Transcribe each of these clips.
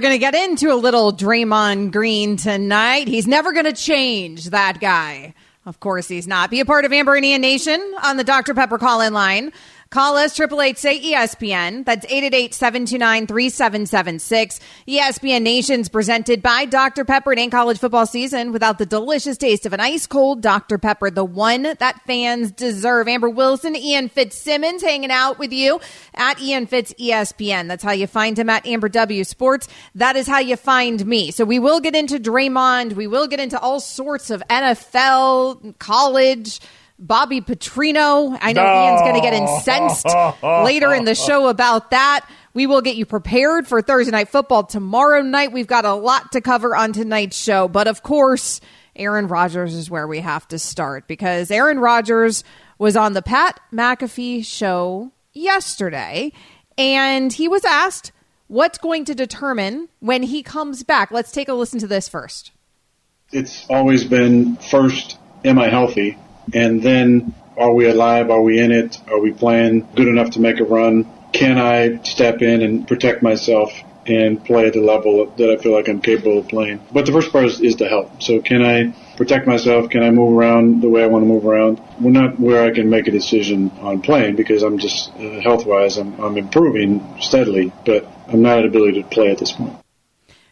We're going to get into a little Draymond Green tonight. He's never going to change, that guy. Of course he's not. Be a part of Amber and Ian Nation on the Dr. Pepper call-in line. Call us, 888-SAY-ESPN. That's 888-729-3776. ESPN Nation's presented by Dr. Pepper. It ain't college football season without the delicious taste of an ice-cold Dr. Pepper, the one that fans deserve. Amber Wilson, Ian Fitzsimmons hanging out with you at Ian Fitz ESPN. That's how you find him, at Amber W Sports. That is how you find me. So we will get into Draymond. We will get into all sorts of NFL, college, Bobby Petrino. I know Ian's going to get incensed later in the show about that. We will get you prepared for Thursday Night Football tomorrow night. We've got a lot to cover on tonight's show. But, of course, Aaron Rodgers is where we have to start, because Aaron Rodgers was on the Pat McAfee show yesterday, and he was asked what's going to determine when he comes back. Let's take a listen to this first. It's always been, first, am I healthy? And then, are we alive? Are we in it? Are we playing good enough to make a run? Can I step in and protect myself and play at the level that I feel like I'm capable of playing? But the first part is the health. So can I protect myself? Can I move around the way I want to move around? We're not where I can make a decision on playing, because I'm just health-wise, I'm improving steadily, but I'm not at ability to play at this point.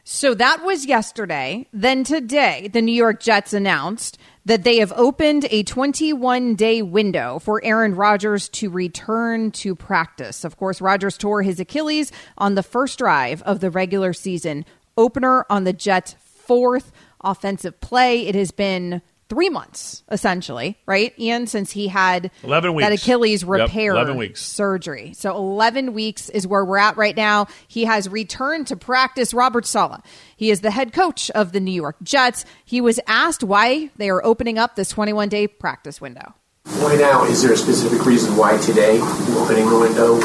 So that was yesterday. Then today, the New York Jets announced that they have opened a 21-day window for Aaron Rodgers to return to practice. Of course, Rodgers tore his Achilles on the first drive of the regular season opener on the Jets' fourth offensive play. It has been 3 months, essentially, right, Ian, since he had 11 weeks. That Achilles repair, yep, 11 weeks. Surgery. So 11 weeks is where we're at right now. He has returned to practice. Robert Saleh, he is the head coach of the New York Jets. He was asked why they are opening up this 21-day practice window. Why now? Is there a specific reason why today you're opening the window?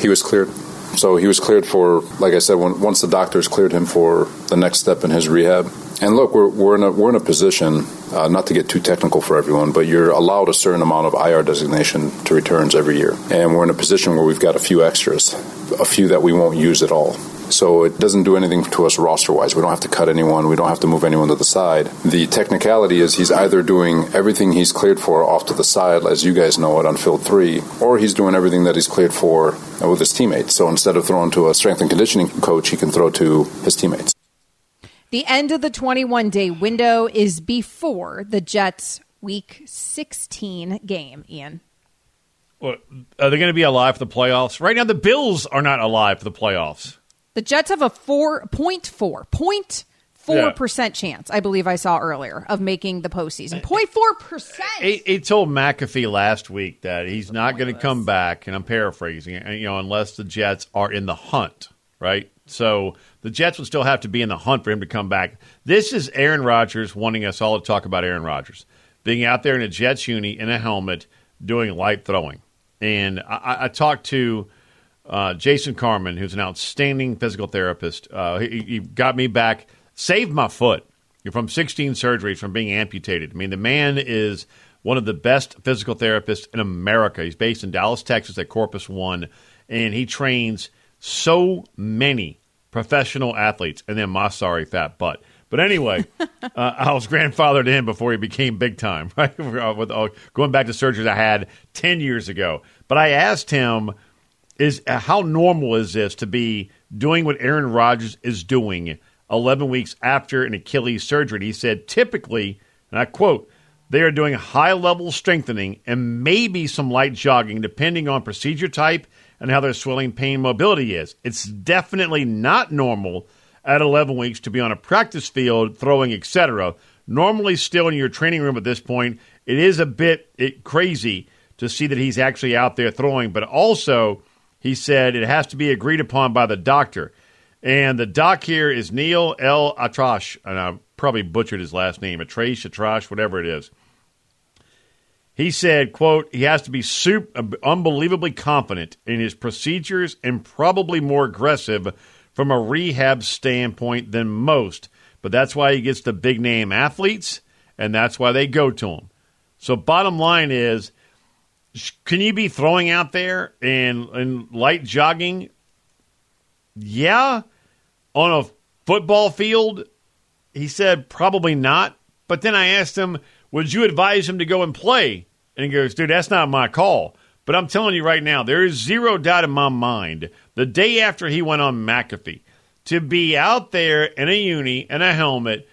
He was cleared. So he was cleared for, like I said, once the doctors cleared him for the next step in his rehab. And look, we're in a position, not to get too technical for everyone, but you're allowed a certain amount of IR designation to returns every year. And we're in a position where we've got a few extras, a few that we won't use at all. So it doesn't do anything to us roster-wise. We don't have to cut anyone. We don't have to move anyone to the side. The technicality is he's either doing everything he's cleared for off to the side, as you guys know it, on field three, or he's doing everything that he's cleared for with his teammates. So instead of throwing to a strength and conditioning coach, he can throw to his teammates. The end of the 21-day window is before the Jets' Week 16 game, Ian. Well, are they going to be alive for the playoffs? Right now, the Bills are not alive for the playoffs. The Jets have a 4.4% chance, I believe I saw earlier, of making the postseason. 0.4%! He told McAfee last week that he's not going to come back, and I'm paraphrasing, unless the Jets are in the hunt, right? So the Jets would still have to be in the hunt for him to come back. This is Aaron Rodgers wanting us all to talk about Aaron Rodgers being out there in a Jets uni, in a helmet, doing light throwing. And I talked to Jason Carman, who's an outstanding physical therapist. He got me back, saved my foot from 16 surgeries, from being amputated. I mean, the man is one of the best physical therapists in America. He's based in Dallas, Texas, at Corpus One, and he trains so many professional athletes. And then my sorry fat butt. But anyway, I was grandfathered in before he became big time, right? With going back to surgeries I had 10 years ago. But I asked him, how normal is this to be doing what Aaron Rodgers is doing 11 weeks after an Achilles surgery? And he said, typically, and I quote, they are doing high-level strengthening and maybe some light jogging, depending on procedure type and how their swelling, pain, mobility is. It's definitely not normal at 11 weeks to be on a practice field, throwing, etc. Normally still in your training room at this point. It is a bit crazy to see that he's actually out there throwing, but also, he said, it has to be agreed upon by the doctor. And the doc here is Neil L. Atrash, and I probably butchered his last name, Atrash, whatever it is. He said, quote, he has to be unbelievably confident in his procedures and probably more aggressive from a rehab standpoint than most. But that's why he gets the big-name athletes, and that's why they go to him. So bottom line is, can you be throwing out there and light jogging? Yeah. On a football field? He said probably not. But then I asked him, would you advise him to go and play? And he goes, dude, that's not my call. But I'm telling you right now, there is zero doubt in my mind the day after he went on McAfee to be out there in a uni and a helmet,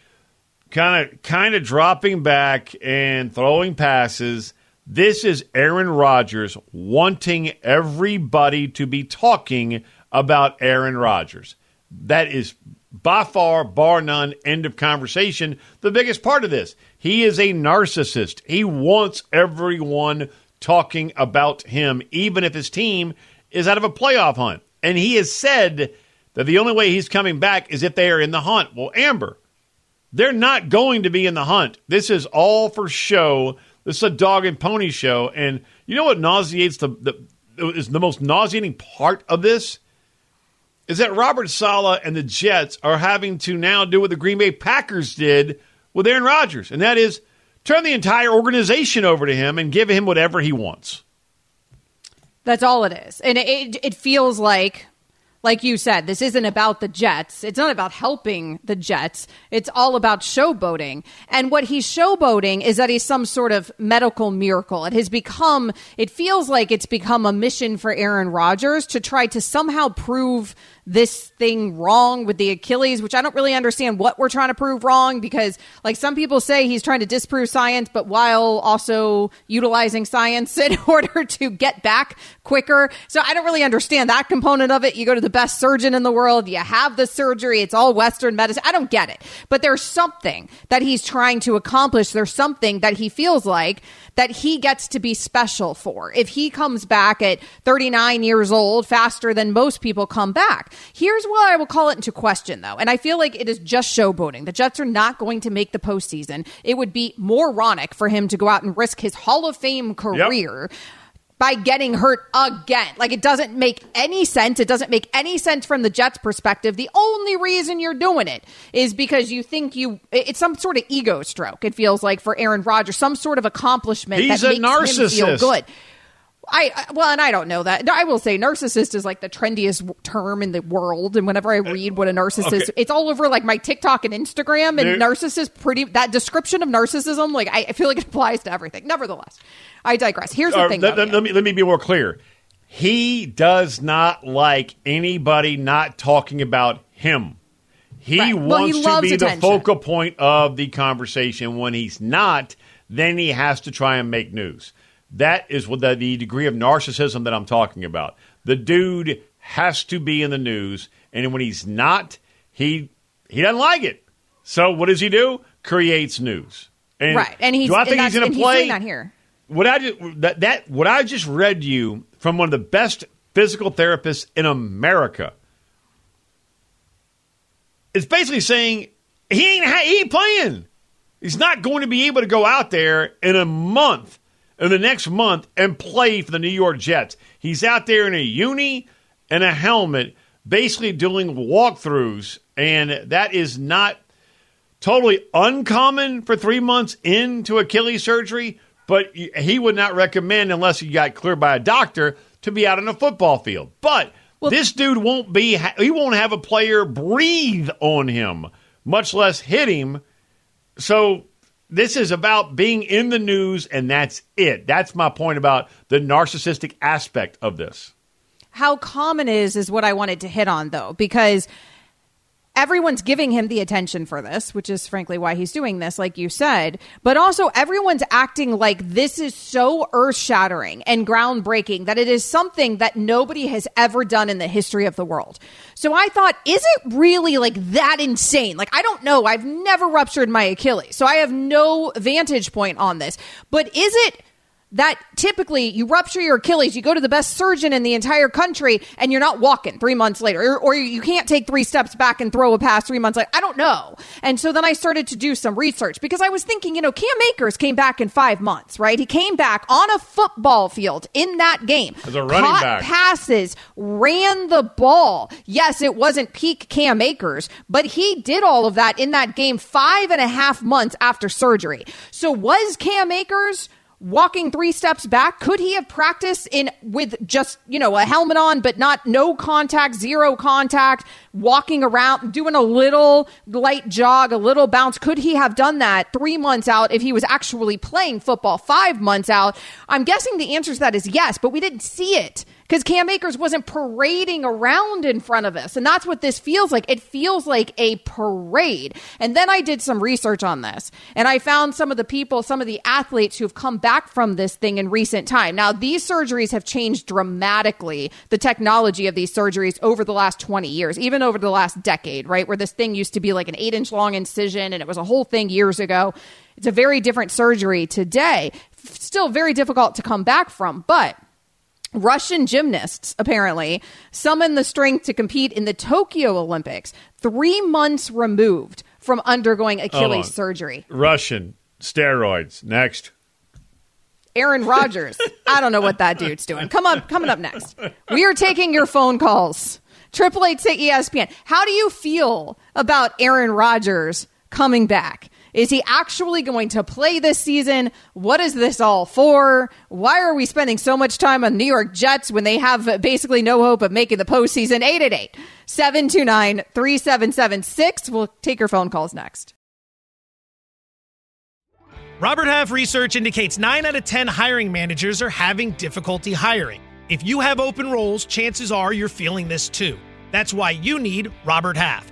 kind of dropping back and throwing passes. This is Aaron Rodgers wanting everybody to be talking about Aaron Rodgers. That is by far, bar none, end of conversation, the biggest part of this. He is a narcissist. He wants everyone talking about him, even if his team is out of a playoff hunt. And he has said that the only way he's coming back is if they are in the hunt. Well, Amber, they're not going to be in the hunt. This is all for show. This is a dog and pony show. And you know what nauseates the most nauseating part of this? Is that Robert Saleh and the Jets are having to now do what the Green Bay Packers did with Aaron Rodgers, and that is turn the entire organization over to him and give him whatever he wants. That's all it is. And it feels like you said, this isn't about the Jets. It's not about helping the Jets. It's all about showboating. And what he's showboating is that he's some sort of medical miracle. It feels like it's become a mission for Aaron Rodgers to try to somehow prove this thing wrong with the Achilles, which I don't really understand what we're trying to prove wrong, because like some people say he's trying to disprove science, but while also utilizing science in order to get back quicker. So I don't really understand that component of it. You go to the best surgeon in the world, you have the surgery, it's all Western medicine. I don't get it, but there's something that he's trying to accomplish. There's something that he feels like that he gets to be special for. If he comes back at 39 years old, faster than most people come back. Here's what I will call it into question, though, and I feel like it is just showboating. The Jets are not going to make the postseason. It would be moronic for him to go out and risk his Hall of Fame career by getting hurt again. Like, it doesn't make any sense. It doesn't make any sense from the Jets' perspective. The only reason you're doing it is because you think it's some sort of ego stroke, it feels like, for Aaron Rodgers, some sort of accomplishment that makes him feel good. And I don't know that. I will say narcissist is like the trendiest term in the world, and whenever I read what a narcissist, it's all over like my TikTok and Instagram, and narcissist, that description of narcissism, like I feel like it applies to everything. Nevertheless, I digress. Here's the thing. Let me be more clear. He does not like anybody not talking about him. He wants to be attention. The focal point of the conversation. When he's not, then he has to try and make news. That is what the degree of narcissism that I'm talking about. The dude has to be in the news, and when he's not, he doesn't like it. So what does he do? Creates news. And right, and he's, do I think he's going to play? Not here. What I just read you from one of the best physical therapists in America is basically saying he ain't playing. He's not going to be able to go out there in a month. In the next month and play for the New York Jets. He's out there in a uni and a helmet, basically doing walkthroughs, and that is not totally uncommon for 3 months into Achilles surgery, but he would not recommend, unless he got cleared by a doctor, to be out on a football field. But this dude won't have a player breathe on him, much less hit him. So this is about being in the news, and that's it. That's my point about the narcissistic aspect of this. How common is what I wanted to hit on, though, because everyone's giving him the attention for this, which is frankly why he's doing this, like you said. But also everyone's acting like this is so earth-shattering and groundbreaking that it is something that nobody has ever done in the history of the world. So I thought, is it really like that insane? Like, I don't know. I've never ruptured my Achilles, so I have no vantage point on this. But is it that typically you rupture your Achilles, you go to the best surgeon in the entire country, and you're not walking 3 months later, or you can't take 3 steps back and throw a pass 3 months later. I don't know. And so then I started to do some research because I was thinking, you know, Cam Akers came back in 5 months, right? He came back on a football field in that game. As a running back. Caught passes, ran the ball. Yes, it wasn't peak Cam Akers, but he did all of that in that game 5.5 months after surgery. So was Cam Akers walking 3 steps back? Could he have practiced with just, you know, a helmet on, but not no contact, zero contact, walking around, doing a little light jog, a little bounce? Could he have done that 3 months out if he was actually playing football 5 months out? I'm guessing the answer to that is yes, but we didn't see it because Cam Akers wasn't parading around in front of us. And that's what this feels like. It feels like a parade. And then I did some research on this, and I found some of the people, some of the athletes who've come back from this thing in recent time. Now, these surgeries have changed dramatically, the technology of these surgeries over the last 20 years, even over the last decade, right, where this thing used to be like an 8-inch long incision, and it was a whole thing years ago. It's a very different surgery today. Still very difficult to come back from, but Russian gymnasts, apparently, summoned the strength to compete in the Tokyo Olympics 3 months removed from undergoing Achilles surgery. Russian steroids. Next. Aaron Rodgers. I don't know what that dude's doing. Coming up next. We are taking your phone calls. 888-ESPN. How do you feel about Aaron Rodgers coming back? Is he actually going to play this season? What is this all for? Why are we spending so much time on New York Jets when they have basically no hope of making the postseason? 888-729-3776. We'll take your phone calls next. Robert Half research indicates 9 out of 10 hiring managers are having difficulty hiring. If you have open roles, chances are you're feeling this too. That's why you need Robert Half.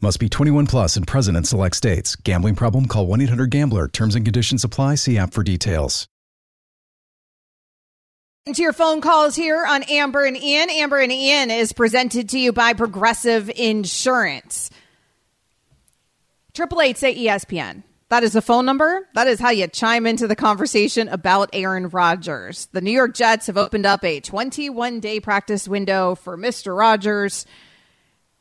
Must be 21 plus and present in select states. Gambling problem? Call 1-800-GAMBLER. Terms and conditions apply. See app for details. To your phone calls here on Amber and Ian. Amber and Ian is presented to you by Progressive Insurance. 888-ESPN. That is the phone number. That is how you chime into the conversation about Aaron Rodgers. The New York Jets have opened up a 21-day practice window for Mr. Rodgers,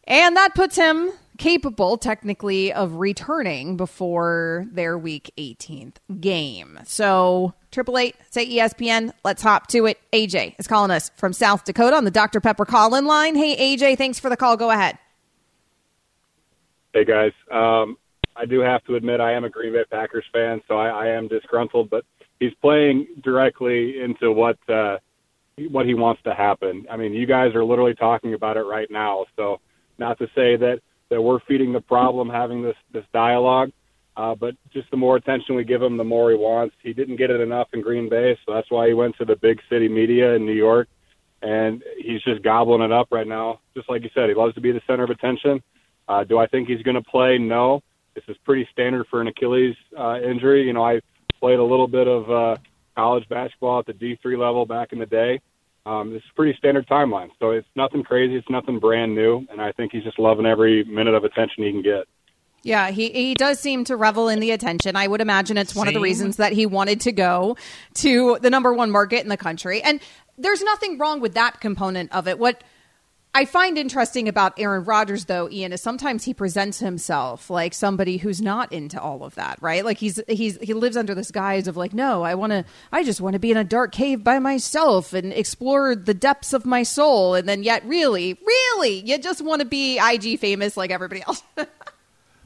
and that puts him capable technically of returning before their week 18th game. So 888-ESPN, let's hop to it. AJ is calling us from South Dakota on the Dr. Pepper call-in line. Hey, AJ, thanks for the call. Go ahead. Hey, guys. I do have to admit I am a Green Bay Packers fan, so I am disgruntled, but he's playing directly into what he wants to happen. I mean, you guys are literally talking about it right now, so not to say that we're feeding the problem having this dialogue, but just the more attention we give him, the more he wants. He didn't get it enough in Green Bay, so that's why he went to the big city media in New York, and he's just gobbling it up right now. Just like you said, he loves to be the center of attention. Do I think he's going to play? No. This is pretty standard for an Achilles injury. You know, I played a little bit of college basketball at the D3 level back in the day. This is pretty standard timeline, so it's nothing crazy. It's nothing brand new, and I think he's just loving every minute of attention he can get. Yeah, he does seem to revel in the attention. I would imagine it's one of the reasons that he wanted to go to the number 1 market in the country, and there's nothing wrong with that component of it. What I find interesting about Aaron Rodgers, though, Ian, is sometimes he presents himself like somebody who's not into all of that, right? Like he lives under this guise of like, no, I just want to be in a dark cave by myself and explore the depths of my soul, and then yet really, you just want to be IG famous like everybody else.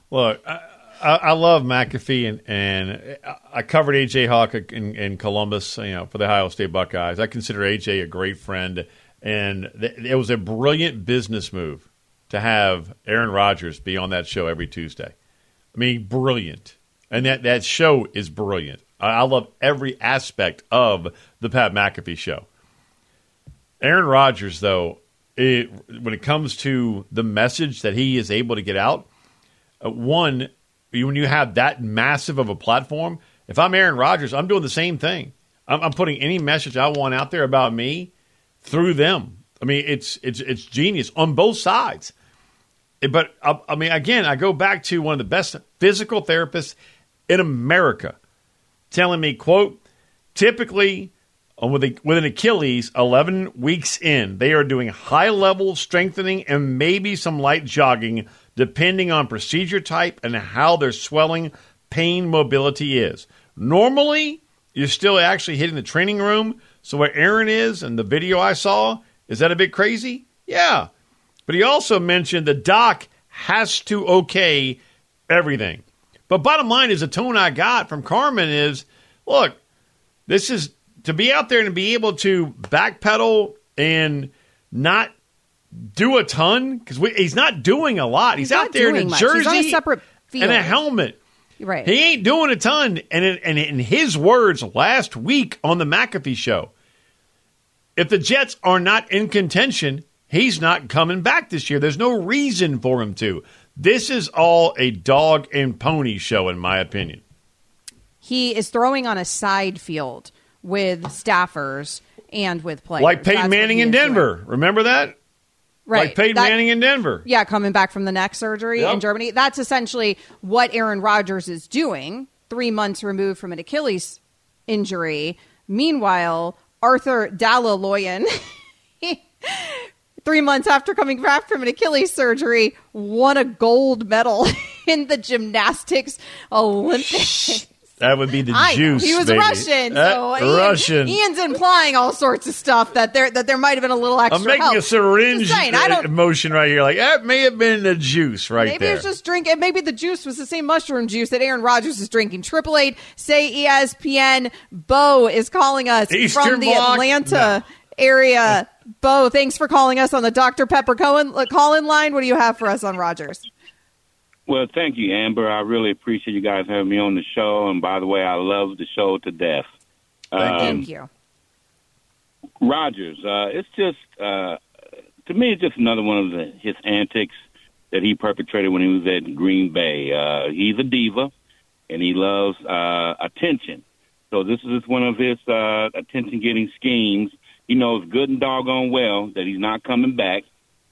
Look, I, I love McAfee, and I covered A.J. Hawk in Columbus, for the Ohio State Buckeyes. I consider A.J. a great friend, and it was a brilliant business move to have Aaron Rodgers be on that show every Tuesday. I mean, brilliant. And that show is brilliant. I love every aspect of the Pat McAfee show. Aaron Rodgers, though, when it comes to the message that he is able to get out, one, when you have that massive of a platform, if I'm Aaron Rodgers, I'm doing the same thing. I'm putting any message I want out there about me through them. I mean, it's genius on both sides. But, I mean, again, I go back to one of the best physical therapists in America telling me, quote, typically with an Achilles 11 weeks in, they are doing high-level strengthening and maybe some light jogging depending on procedure type and how their swelling, pain, mobility is. Normally, you're still actually hitting the training room. So where Aaron is and the video I saw, is that a bit crazy? Yeah. But he also mentioned the doc has to okay everything. But bottom line is the tone I got from Carman is, look, this is to be out there and be able to backpedal and not do a ton, because he's not doing a lot. He's out there in a jersey on a separate field and a helmet. Right. He ain't doing a ton. And in his words last week on the McAfee show, if the Jets are not in contention, he's not coming back this year. There's no reason for him to. This is all a dog and pony show, in my opinion. He is throwing on a side field with staffers and with players. Like Peyton Manning in Denver. Doing. Remember that? Right. Like Peyton Manning in Denver. Yeah, coming back from the neck surgery in Germany. That's essentially what Aaron Rodgers is doing, 3 months removed from an Achilles injury. Meanwhile, Arthur Dalaloyan... 3 months after coming back from an Achilles surgery, won a gold medal in the gymnastics Olympics. That would be the juice. He was baby. Russian, so Russian. Ian's implying all sorts of stuff that there might have been a little extra. I'm making a syringe motion right here, like that may have been the juice right maybe there. Maybe it was just drinking. Maybe the juice was the same mushroom juice that Aaron Rodgers is drinking. 888 say ESPN. Bo is calling us Eastern from the Bloc? Atlanta area. Bo, thanks for calling us on the Dr. Pepper Cohen call-in line. What do you have for us on Rodgers? Well, thank you, Amber. I really appreciate you guys having me on the show. And by the way, I love the show to death. Thank you. Rodgers, it's just, to me, it's just another one of his antics that he perpetrated when he was at Green Bay. He's a diva, and he loves attention. So this is just one of his attention-getting schemes. He knows good and doggone well that he's not coming back.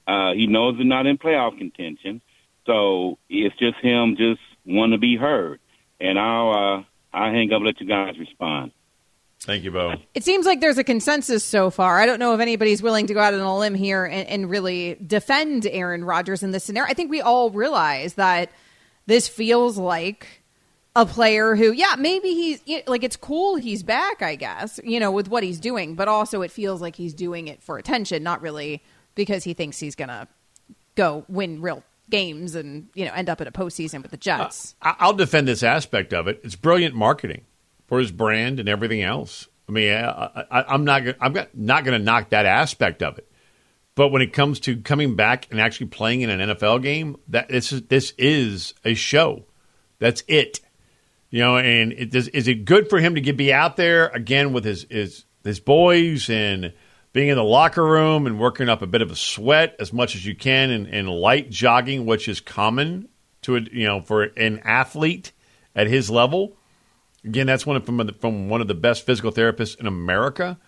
He knows they're not in playoff contention. So it's just him just wanting to be heard. And I'll hang up and let you guys respond. Thank you, Bo. It seems like there's a consensus so far. I don't know if anybody's willing to go out on a limb here and really defend Aaron Rodgers in this scenario. I think we all realize that this feels like a player who, yeah, maybe he's like, it's cool he's back, I guess, with what he's doing, but also it feels like he's doing it for attention, not really because he thinks he's going to go win real games and, end up in a postseason with the Jets. I'll defend this aspect of it. It's brilliant marketing for his brand and everything else. I mean, I'm not going to knock that aspect of it. But when it comes to coming back and actually playing in an NFL game, this is a show. That's it. And is it good for him to be out there again with his boys and being in the locker room and working up a bit of a sweat as much as you can and light jogging, which is common to for an athlete at his level. Again, that's from one of the best physical therapists in America.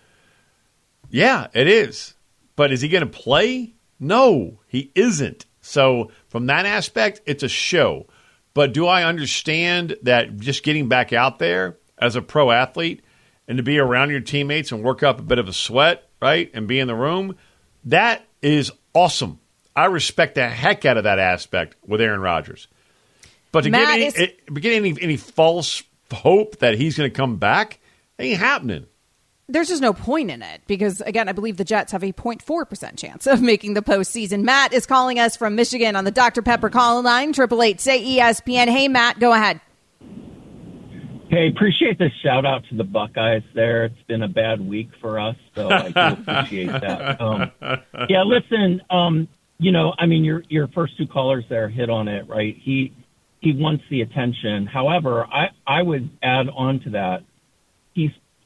Yeah, it is. But is he going to play? No, he isn't. So from that aspect, it's a show. But do I understand that just getting back out there as a pro athlete and to be around your teammates and work up a bit of a sweat, right, and be in the room, that is awesome. I respect the heck out of that aspect with Aaron Rodgers. But to get any false hope that he's going to come back, ain't happening. there's just no point in it because, again, I believe the Jets have a 0.4% chance of making the postseason. Matt is calling us from Michigan on the Dr. Pepper call line, 888-SAY-ESPN. Hey, Matt, go ahead. Hey, appreciate the shout-out to the Buckeyes there. It's been a bad week for us, so I do appreciate that. Yeah, listen, you know, I mean, your first two callers there hit on it, right? He wants the attention. However, I would add on to that,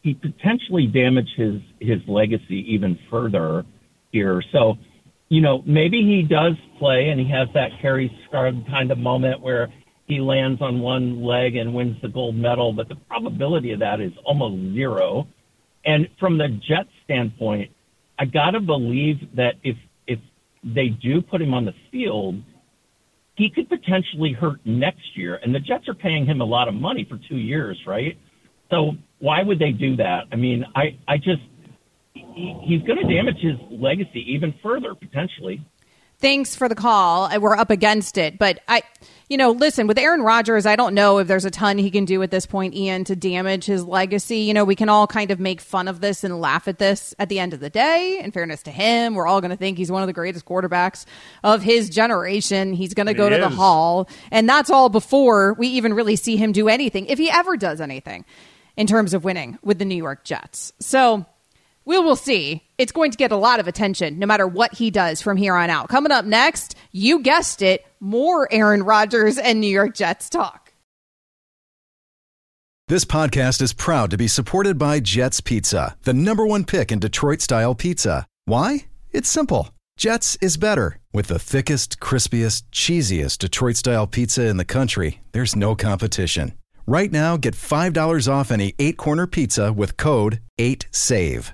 he potentially damaged his legacy even further here. So, you know, maybe he does play and he has that Harry Scruggs kind of moment where he lands on one leg and wins the gold medal, but the probability of that is almost zero. And from the Jets standpoint, I got to believe that if they do put him on the field, he could potentially hurt next year. And the Jets are paying him a lot of money for 2 years, right? So why would they do that? I mean, I just – he's going to damage his legacy even further, potentially. Thanks for the call. We're up against it. But, you know, listen, with Aaron Rodgers, I don't know if there's a ton he can do at this point, Ian, to damage his legacy. You know, we can all kind of make fun of this and laugh at this. At the end of the day, in fairness to him, we're all going to think he's one of the greatest quarterbacks of his generation. He's going to go to the Hall. And that's all before we even really see him do anything, if he ever does anything, in terms of winning with the New York Jets. So we will see. It's going to get a lot of attention no matter what he does from here on out. Coming up next, you guessed it, more Aaron Rodgers and New York Jets talk. This podcast is proud to be supported by Jets Pizza, the #1 pick in Detroit-style pizza. Why? It's simple. Jets is better. With the thickest, crispiest, cheesiest Detroit-style pizza in the country, there's no competition. Right now, get $5 off any 8-corner pizza with code 8SAVE.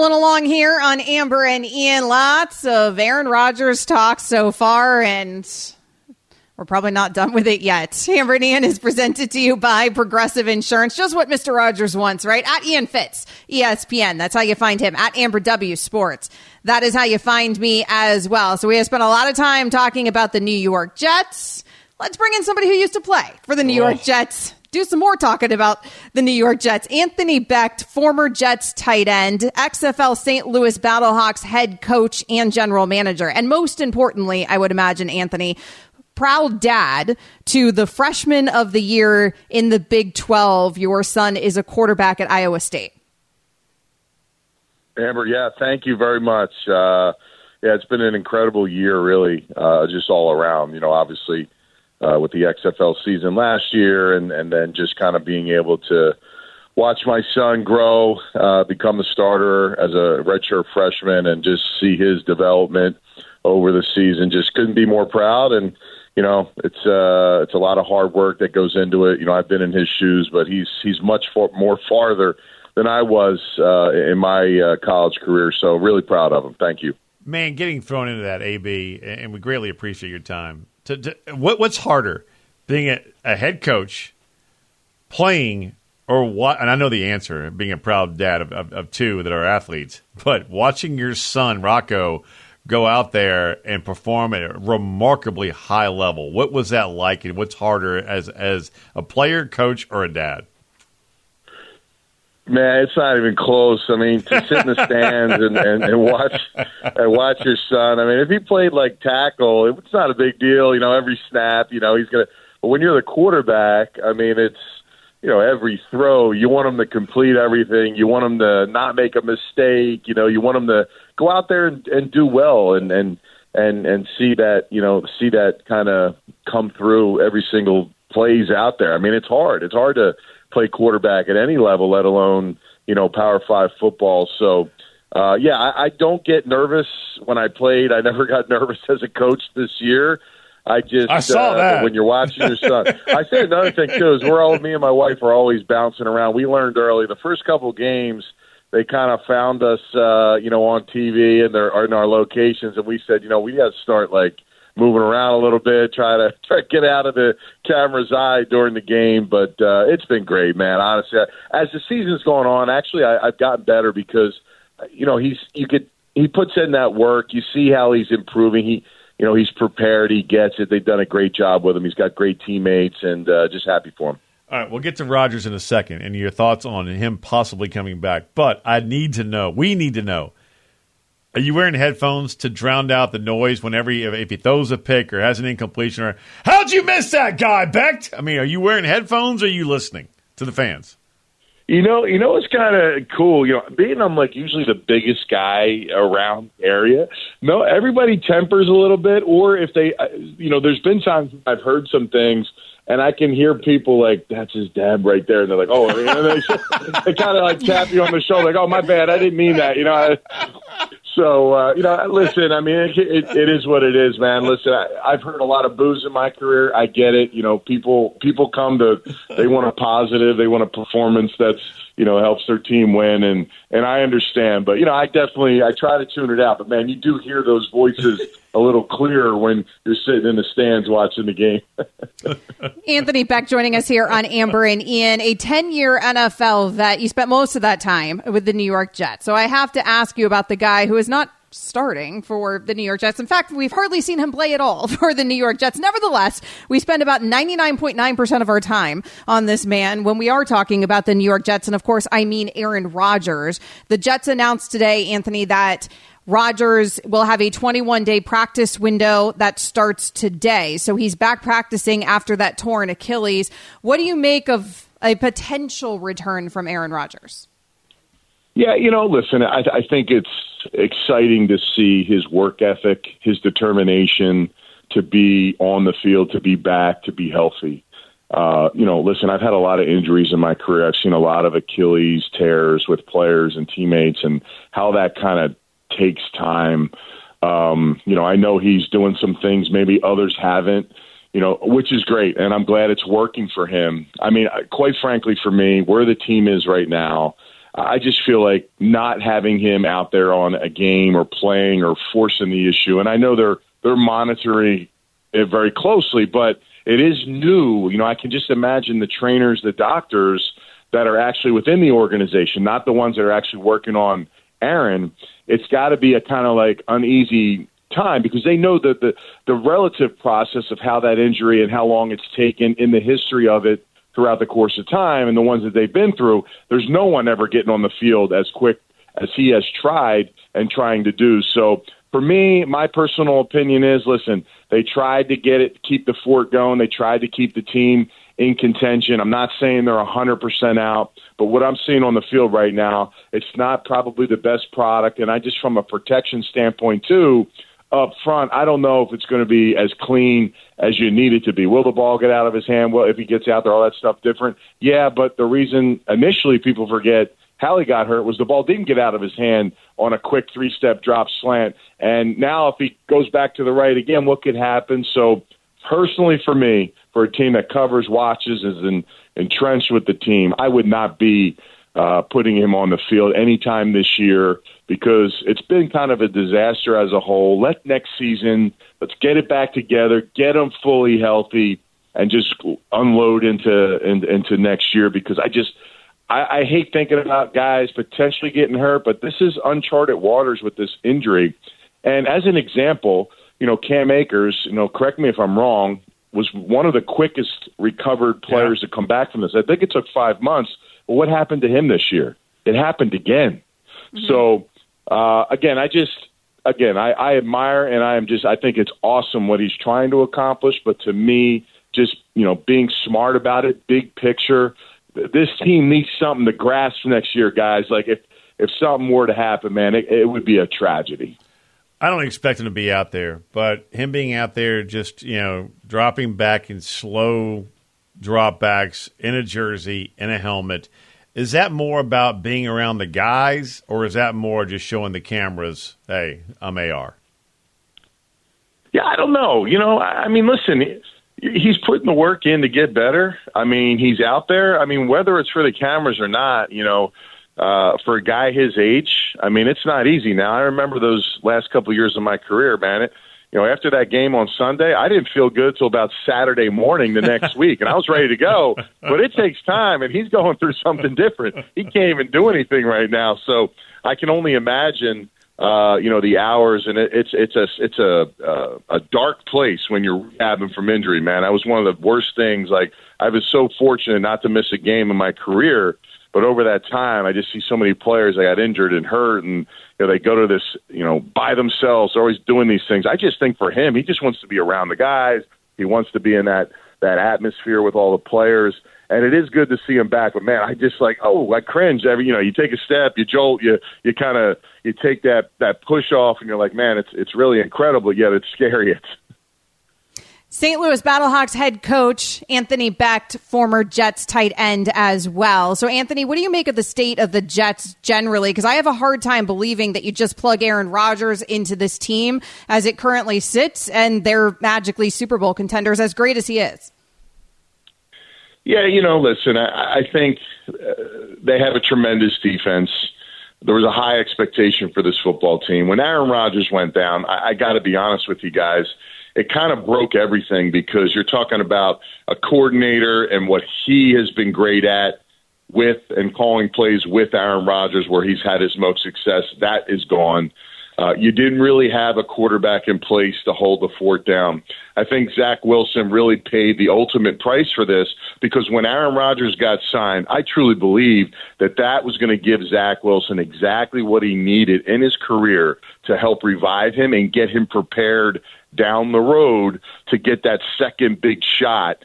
Along here on Amber and Ian, lots of Aaron Rodgers talk so far, and we're probably not done with it yet. Amber and Ian is presented to you by Progressive Insurance. Just what Mr. Rodgers wants, right? At Ian Fitz, ESPN. That's how you find him. At Amber W Sports. That is how you find me as well. So we have spent a lot of time talking about the New York Jets. Let's bring in somebody who used to play for the New York Jets. Do some more talking about the New York Jets. Anthony Becht, former Jets tight end, XFL St. Louis Battlehawks head coach and general manager. And most importantly, I would imagine, Anthony, proud dad to the freshman of the year in the Big 12. Your son is a quarterback at Iowa State. Amber, yeah, thank you very much. Yeah, it's been an incredible year, really, just all around. You know, obviously, with the XFL season last year and then just kind of being able to watch my son grow, become a starter as a redshirt freshman and just see his development over the season. Just couldn't be more proud. And, you know, it's a lot of hard work that goes into it. You know, I've been in his shoes, but he's much more farther than I was in my college career. So really proud of him. Thank you. Man, getting thrown into that, AB, and we greatly appreciate your time. What's harder, being a head coach, playing, or what? And I know the answer, being a proud dad of two that are athletes, but watching your son, Rocco, go out there and perform at a remarkably high level. What was that like, and what's harder as a player, coach, or a dad? Man, it's not even close. I mean, to sit in the stands and watch your son. I mean, if he played like tackle, it's not a big deal. You know, every snap, you know, he's gonna. But when you're the quarterback, I mean, it's, you know, every throw you want him to complete everything. You want him to not make a mistake. You know, you want him to go out there and do well and see that, you know, see that kind of come through every single plays out there. I mean, it's hard. It's hard to play quarterback at any level, let alone, you know, Power 5 football. So, yeah, I don't get nervous when I played. I never got nervous as a coach this year. I saw that. When you're watching your son. I say another thing, too, is me and my wife are always bouncing around. We learned early. The first couple of games, they kind of found us, you know, on TV and in our locations, and we said, you know, we got to start, like, moving around a little bit, try to get out of the camera's eye during the game. But it's been great, man, honestly. As the season's going on, actually, I've gotten better because, you know, he puts in that work. You see how he's improving. You know, he's prepared. He gets it. They've done a great job with him. He's got great teammates, and just happy for him. All right, we'll get to Rodgers in a second and your thoughts on him possibly coming back. But we need to know, are you wearing headphones to drown out the noise whenever if he throws a pick or has an incompletion? Or how'd you miss that guy, Becht? I mean, are you wearing headphones or are you listening to the fans? You know what's kind of cool? You know, being I'm like usually the biggest guy around the area. No, everybody tempers a little bit, or if they, you know, there's been times I've heard some things and I can hear people like, that's his dad right there, and they're like, oh, and they kind of like tap you on the shoulder, like, oh, my bad, I didn't mean that, you know. So, you know, listen, I mean, it is what it is, man. Listen, I've heard a lot of boos in my career. I get it. You know, people come to, they want a positive, they want a performance that's, you know, helps their team win. And I understand, but, you know, I try to tune it out, but man, you do hear those voices a little clearer when you're sitting in the stands watching the game. Anthony Becht joining us here on Amber and Ian, a 10-year NFL vet. You spent most of that time with the New York Jets. So I have to ask you about the guy who is not starting for the New York Jets. In fact, we've hardly seen him play at all for the New York Jets. Nevertheless, we spend about 99.9% of our time on this man when we are talking about the New York Jets. And of course, I mean Aaron Rodgers. The Jets announced today, Anthony, that Rodgers will have a 21-day practice window that starts today. So he's back practicing after that torn Achilles. What do you make of a potential return from Aaron Rodgers? Yeah, you know, listen, I think it's exciting to see his work ethic, his determination to be on the field, to be back, to be healthy. You know, listen, I've had a lot of injuries in my career. I've seen a lot of Achilles tears with players and teammates and how that kind of takes time. You know, I know he's doing some things maybe others haven't, you know, which is great. And I'm glad it's working for him. I mean, quite frankly, for me, where the team is right now, I just feel like not having him out there on a game or playing or forcing the issue. And I know they're monitoring it very closely, but it is new. You know, I can just imagine the trainers, the doctors that are actually within the organization, not the ones that are actually working on Aaron. It's got to be a kind of like uneasy time because they know that the relative process of how that injury and how long it's taken in the history of it throughout the course of time and the ones that they've been through, there's no one ever getting on the field as quick as he has tried and trying to do. So for me, my personal opinion is, listen, they tried to get it, keep the fort going. They tried to keep the team in contention. I'm not saying they're 100% out, but what I'm seeing on the field right now, it's not probably the best product. And I just, from a protection standpoint too, up front, I don't know if it's going to be as clean as you need it to be. Will the ball get out of his hand? Well, if he gets out there, all that stuff different. Yeah, but the reason initially people forget how he got hurt was the ball didn't get out of his hand on a quick three-step drop slant. And now if he goes back to the right again, what could happen? So personally for me, for a team that covers, watches, is entrenched with the team, I would not be putting him on the field anytime this year because it's been kind of a disaster as a whole. Let next season, let's get it back together, get him fully healthy, and just unload into next year because I hate thinking about guys potentially getting hurt, but this is uncharted waters with this injury. And as an example, you know, Cam Akers, you know, correct me if I'm wrong, was one of the quickest recovered players to come back from this. I think it took 5 months. But what happened to him this year? It happened again. Mm-hmm. So, again, I admire and I think it's awesome what he's trying to accomplish. But to me, just, you know, being smart about it, big picture, this team needs something to grasp next year, guys. Like if something were to happen, man, it would be a tragedy. I don't expect him to be out there, but him being out there just, you know, dropping back in slow dropbacks, in a jersey, in a helmet. Is that more about being around the guys, or is that more just showing the cameras, hey, I'm AR? Yeah, I don't know. You know, I mean, listen, he's putting the work in to get better. I mean, he's out there. I mean, whether it's for the cameras or not, you know, for a guy his age, I mean, it's not easy now. I remember those last couple of years of my career, man. You know, after that game on Sunday, I didn't feel good till about Saturday morning the next week, and I was ready to go. But it takes time, and he's going through something different. He can't even do anything right now. So I can only imagine, you know, the hours, and it's a dark place when you're rehabbing from injury, man. That was one of the worst things. Like, I was so fortunate not to miss a game in my career, but over that time, I just see so many players that got injured and hurt, and you know, they go to this, you know, by themselves. They're always doing these things. I just think for him, he just wants to be around the guys. He wants to be in that atmosphere with all the players, and it is good to see him back. But man, I just like, I cringe every. You know, you take a step, you jolt, you take that push off, and you're like, man, it's really incredible. Yet it's scary. St. Louis Battlehawks head coach Anthony Becht, former Jets tight end as well. So, Anthony, what do you make of the state of the Jets generally? Because I have a hard time believing that you just plug Aaron Rodgers into this team as it currently sits, and they're magically Super Bowl contenders, as great as he is. Yeah, you know, listen, I think they have a tremendous defense. There was a high expectation for this football team. When Aaron Rodgers went down, I got to be honest with you guys, it kind of broke everything, because you're talking about a coordinator and what he has been great at with and calling plays with Aaron Rodgers, where he's had his most success. That is gone. You didn't really have a quarterback in place to hold the fort down. I think Zach Wilson really paid the ultimate price for this, because when Aaron Rodgers got signed, I truly believed that was going to give Zach Wilson exactly what he needed in his career to help revive him and get him prepared down the road to get that second big shot,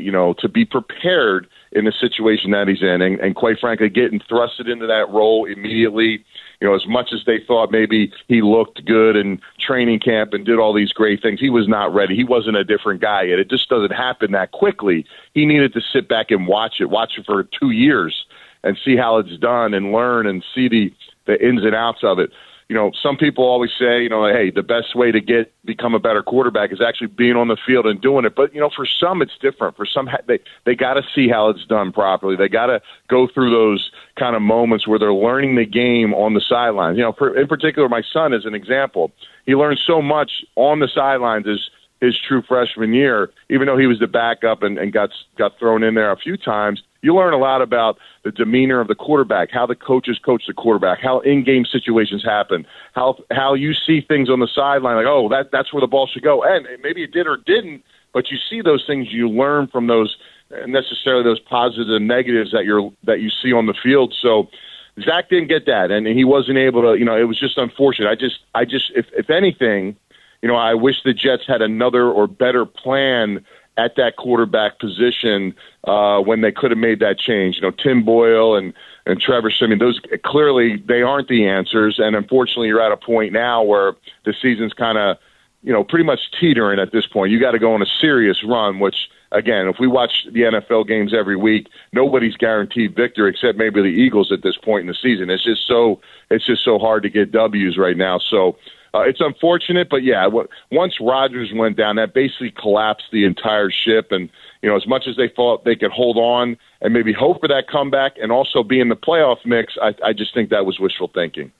you know, to be prepared in the situation that he's in. And quite frankly, getting thrusted into that role immediately, you know, as much as they thought maybe he looked good in training camp and did all these great things, he was not ready. He wasn't a different guy yet. It just doesn't happen that quickly. He needed to sit back and watch it for 2 years and see how it's done and learn and see the ins and outs of it. You know, some people always say, you know, hey, the best way to become a better quarterback is actually being on the field and doing it. But, you know, for some it's different. For some, they got to see how it's done properly. They got to go through those kind of moments where they're learning the game on the sidelines. You know, in particular, my son is an example. He learned so much on the sidelines his true freshman year, even though he was the backup and got thrown in there a few times. You learn a lot about the demeanor of the quarterback, how the coaches coach the quarterback, how in-game situations happen, how you see things on the sideline, like, oh, that's where the ball should go. And maybe it did or didn't, but you see those things, you learn from those, necessarily those positives and negatives that you see on the field. So Zach didn't get that, and he wasn't able to, you know, it was just unfortunate. I just if anything, you know, I wish the Jets had another or better plan at that quarterback position when they could have made that change. You know, Tim Boyle and Trevor Siemian, those clearly they aren't the answers. And unfortunately, you're at a point now where the season's kind of, you know, pretty much teetering at this point. You got to go on a serious run, which, again, if we watch the NFL games every week, nobody's guaranteed victory except maybe the Eagles at this point in the season. It's just so hard to get W's right now. So, it's unfortunate, but yeah, once Rodgers went down, that basically collapsed the entire ship. And, you know, as much as they thought they could hold on and maybe hope for that comeback and also be in the playoff mix, I just think that was wishful thinking.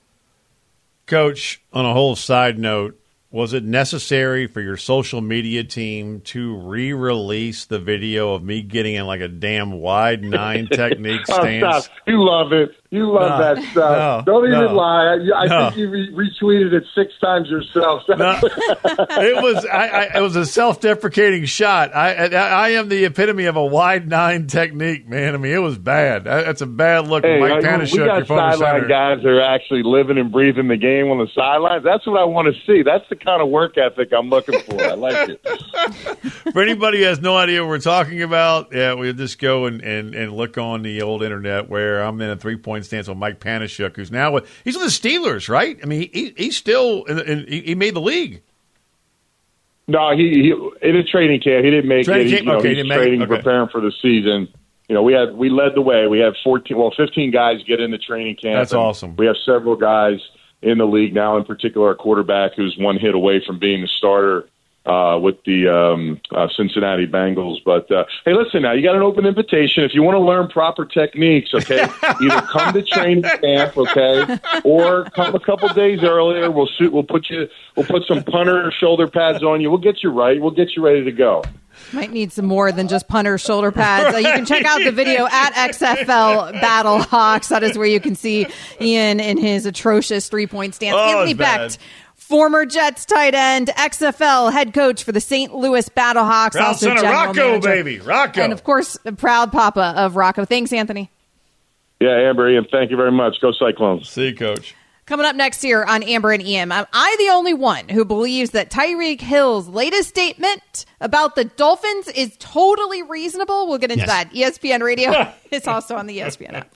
Coach, on a whole side note, was it necessary for your social media team to re-release the video of me getting in like a damn wide nine technique stance? Oh, stop. You love it. You love that stuff. No, don't even lie. I think you retweeted it 6 times yourself. No. It was a self-deprecating shot. I am the epitome of a wide nine technique, man. I mean, it was bad. That's a bad look. Hey, Mike Panashuk, we got sideline guys that are actually living and breathing the game on the sidelines. That's what I want to see. That's the kind of work ethic I'm looking for. I like it. For anybody who has no idea what we're talking about, yeah, we'll just go and look on the old internet where I'm in a 3-point stance on Mike Panashuk, who's now he's with the Steelers, right? I mean, he's still he made the league. No, he in training camp. He didn't make training it. He, okay, he's training, okay. Preparing for the season. You know, we led the way. We had 15 guys get into training camp. That's awesome. We have several guys in the league now, in particular, a quarterback who's one hit away from being the starter with the Cincinnati Bengals. But, hey, listen now, you got an open invitation. If you want to learn proper techniques, okay, either come to training camp, okay, or come a couple days earlier. We'll put some punter shoulder pads on you. We'll get you right. We'll get you ready to go. Might need some more than just punter shoulder pads. You can check out the video at XFL Battlehawks. That is where you can see Ian in his atrocious three-point stance. Anthony Becht, former Jets tight end, XFL head coach for the St. Louis Battlehawks, also general Rocco, manager. Baby, Rocco. And, of course, the proud papa of Rocco. Thanks, Anthony. Yeah, Amber, Ian, thank you very much. Go Cyclones. See you, Coach. Coming up next year on Amber and Ian, am I the only one who believes that Tyreek Hill's latest statement about the Dolphins is totally reasonable? We'll get into that. ESPN Radio is also on the ESPN app.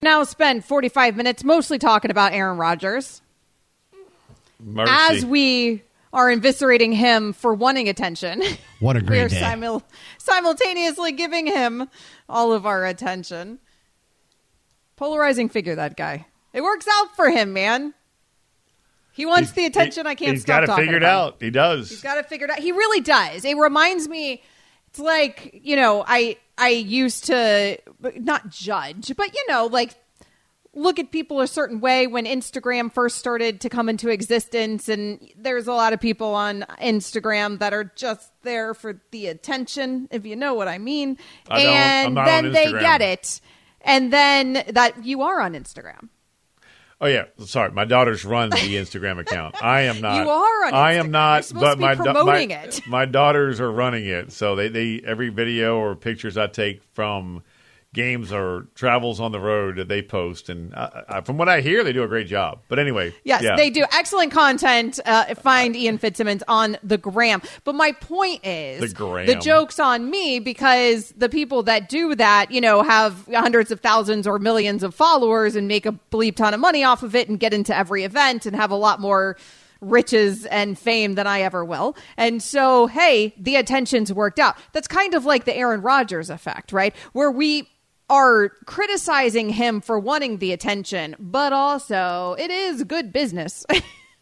Now spend 45 minutes mostly talking about Aaron Rodgers. Mercy. As we are eviscerating him for wanting attention. What a great day. We're simultaneously giving him all of our attention. Polarizing figure, that guy. It works out for him, man. He wants the attention. I can't stop talking about it. He's got it figured out. He does. He's got it figured out. He really does. It reminds me, it's like, you know, I used to not judge, but, you know, like look at people a certain way when Instagram first started to come into existence. And there's a lot of people on Instagram that are just there for the attention, if you know what I mean. And then they get it. And then that you are on Instagram. Oh, yeah. Sorry. My daughters run the Instagram account. I am not. You are on Instagram. I am not. You're supposed but to be my promoting it. My daughters are running it. So they every video or pictures I take from games or travels on the road that they post. And from what I hear, they do a great job. But anyway. Yes, they do. Excellent content. Find Ian Fitzsimmons on the gram. But my point is the joke's on me because the people that do that, you know, have hundreds of thousands or millions of followers and make a bleep ton of money off of it and get into every event and have a lot more riches and fame than I ever will. And so, hey, the attention's worked out. That's kind of like the Aaron Rodgers effect, right? Where we are criticizing him for wanting the attention, but also it is good business.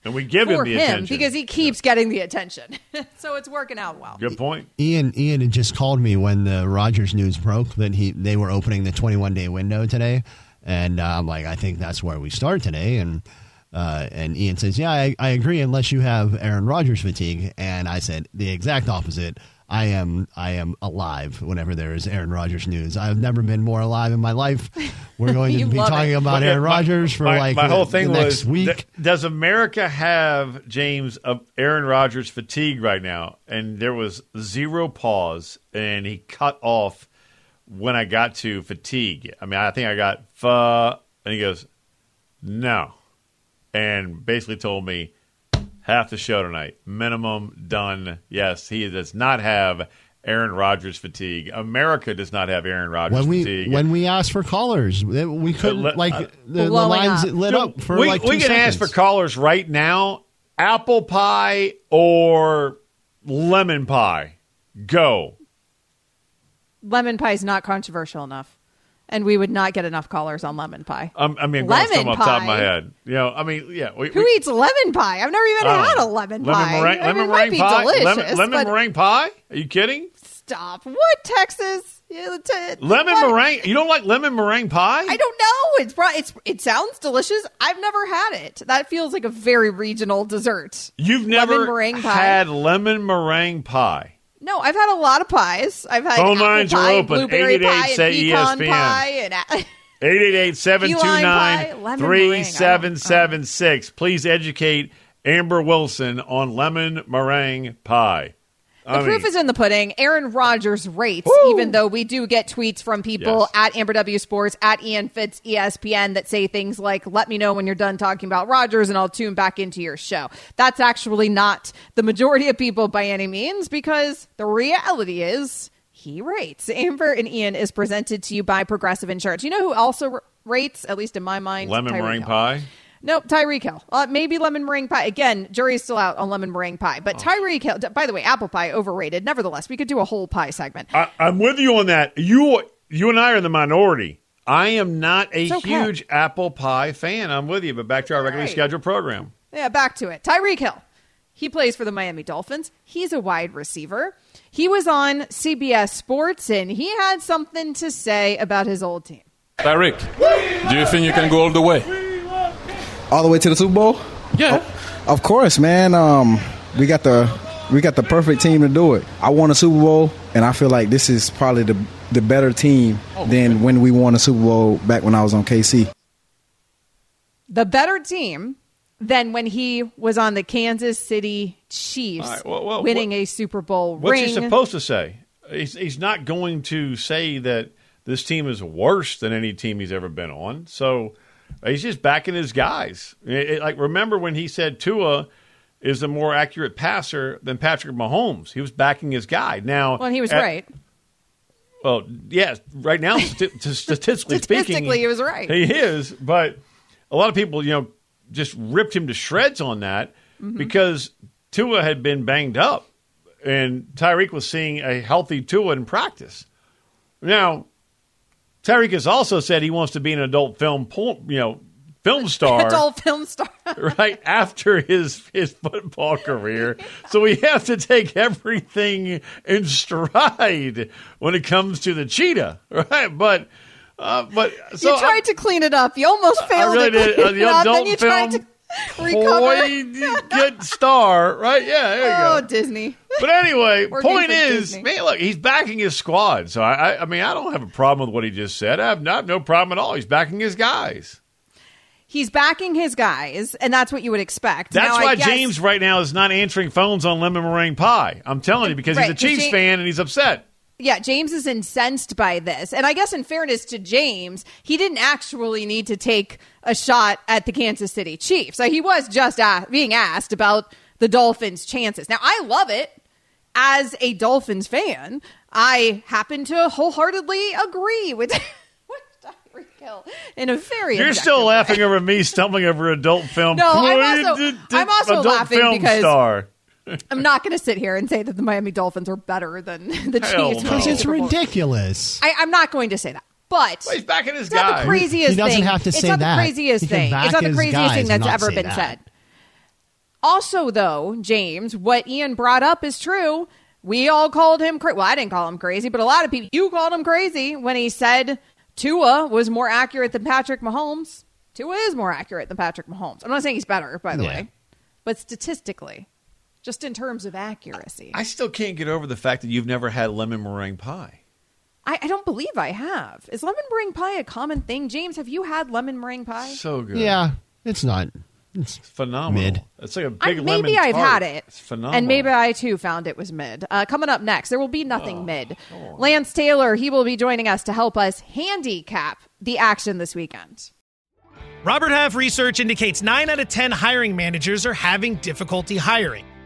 And we give him the attention because he keeps getting the attention. So it's working out well. Good point. Ian had just called me when the Rodgers news broke that they were opening the 21-day window today, and I'm like, I think that's where we start today. And Ian says, yeah, I agree, unless you have Aaron Rodgers fatigue. And I said the exact opposite. I am alive whenever there is Aaron Rodgers news. I've never been more alive in my life. We're going to be talking about Aaron Rodgers for my whole thing was, next week. Does America have, James, Aaron Rodgers fatigue right now? And there was zero pause, and he cut off when I got to fatigue. I mean, I think I got and he goes, no, and basically told me, half the show tonight. Minimum done. Yes, he does not have Aaron Rodgers fatigue. America does not have Aaron Rodgers fatigue. When we asked for callers, we couldn't, the lines lit up for like 2 seconds. We can ask for callers right now. Apple pie or lemon pie? Go. Lemon pie is not controversial enough. And we would not get enough callers on lemon pie. I mean, lemon pie off the top of my head. You know, I mean, yeah. Who eats lemon pie? I've never even had a lemon pie. Lemon meringue pie? Lemon meringue pie? Are you kidding? Stop. What, Texas? Lemon meringue? You don't like lemon meringue pie? I don't know. It sounds delicious. I've never had it. That feels like a very regional dessert. You've never had lemon meringue pie? No, I've had a lot of pies. I've had phone lines pie, are open. Blueberry pie, and pecan pie, and 888-729-3776. Please educate Amber Wilson on lemon meringue pie. The proof is in the pudding. Aaron Rodgers rates, even though we do get tweets from people at Amber W Sports, at Ian Fitz ESPN, that say things like, let me know when you're done talking about Rodgers and I'll tune back into your show. That's actually not the majority of people by any means, because the reality is he rates. Amber and Ian is presented to you by Progressive Insurance. You know who also rates, at least in my mind? Lemon meringue pie? Nope, Tyreek Hill. Maybe lemon meringue pie. Again, jury's still out on lemon meringue pie. But Tyreek Hill, by the way, apple pie, overrated. Nevertheless, we could do a whole pie segment. I'm with you on that. You and I are in the minority. I am not a huge apple pie fan. I'm with you, but back to our regularly scheduled program. Yeah, back to it. Tyreek Hill. He plays for the Miami Dolphins. He's a wide receiver. He was on CBS Sports, and he had something to say about his old team. Tyreek, do you think you can go all the way? All the way to the Super Bowl? Yeah. Oh, of course, man. We got the perfect team to do it. I won a Super Bowl, and I feel like this is probably the better team than when we won a Super Bowl back when I was on KC. The better team than when he was on the Kansas City Chiefs, winning a Super Bowl ring. What's he supposed to say? He's not going to say that this team is worse than any team he's ever been on, so... He's just backing his guys. Remember when he said Tua is a more accurate passer than Patrick Mahomes? He was backing his guy. Now, well, he was right. Well, yes, right now, statistically speaking, he was right. He is, but a lot of people, just ripped him to shreds on that because Tua had been banged up, and Tyreek was seeing a healthy Tua in practice. Now, Tyreek has also said he wants to be an adult film star. Adult film star. Right after his football career. So we have to take everything in stride when it comes to the cheetah, right? But so you tried to clean it up. You almost failed. I really did. The adult you film good star, right? Yeah, there you go. Oh, Disney. But anyway, point is, man, look, he's backing his squad. So, I mean, I don't have a problem with what he just said. I have no problem at all. He's backing his guys. He's backing his guys, and that's what you would expect. That's now, why James right now is not answering phones on lemon meringue pie. I'm telling you, because he's a Chiefs fan and he's upset. Yeah, James is incensed by this. And I guess in fairness to James, he didn't actually need to take a shot at the Kansas City Chiefs. Like, he was just being asked about the Dolphins' chances. Now, I love it. As a Dolphins fan, I happen to wholeheartedly agree with Tyreek Hill in a very You're still laughing over me stumbling over adult film. No, I'm also laughing because star. I'm not going to sit here and say that the Miami Dolphins are better than the Chiefs. Because it's ridiculous. I'm not going to say that. But he's backing his guy. He doesn't have to say that. It's not the craziest thing. It's not the craziest thing that's ever been said. Also, though, James, what Ian brought up is true. We all called him crazy. Well, I didn't call him crazy, but a lot of people, you called him crazy when he said Tua was more accurate than Patrick Mahomes. Tua is more accurate than Patrick Mahomes. I'm not saying he's better, by the way, but statistically, just in terms of accuracy. I still can't get over the fact that you've never had lemon meringue pie. I don't believe I have. Is lemon meringue pie a common thing? James, have you had lemon meringue pie? So good. Yeah, it's not. It's phenomenal. Mid. It's like a big lemon Maybe I've tart. Had it. It's phenomenal. And maybe I, too, found it was mid. Coming up next, there will be nothing mid. Lance Taylor, he will be joining us to help us handicap the action this weekend. Robert Half research indicates 9 out of 10 hiring managers are having difficulty hiring.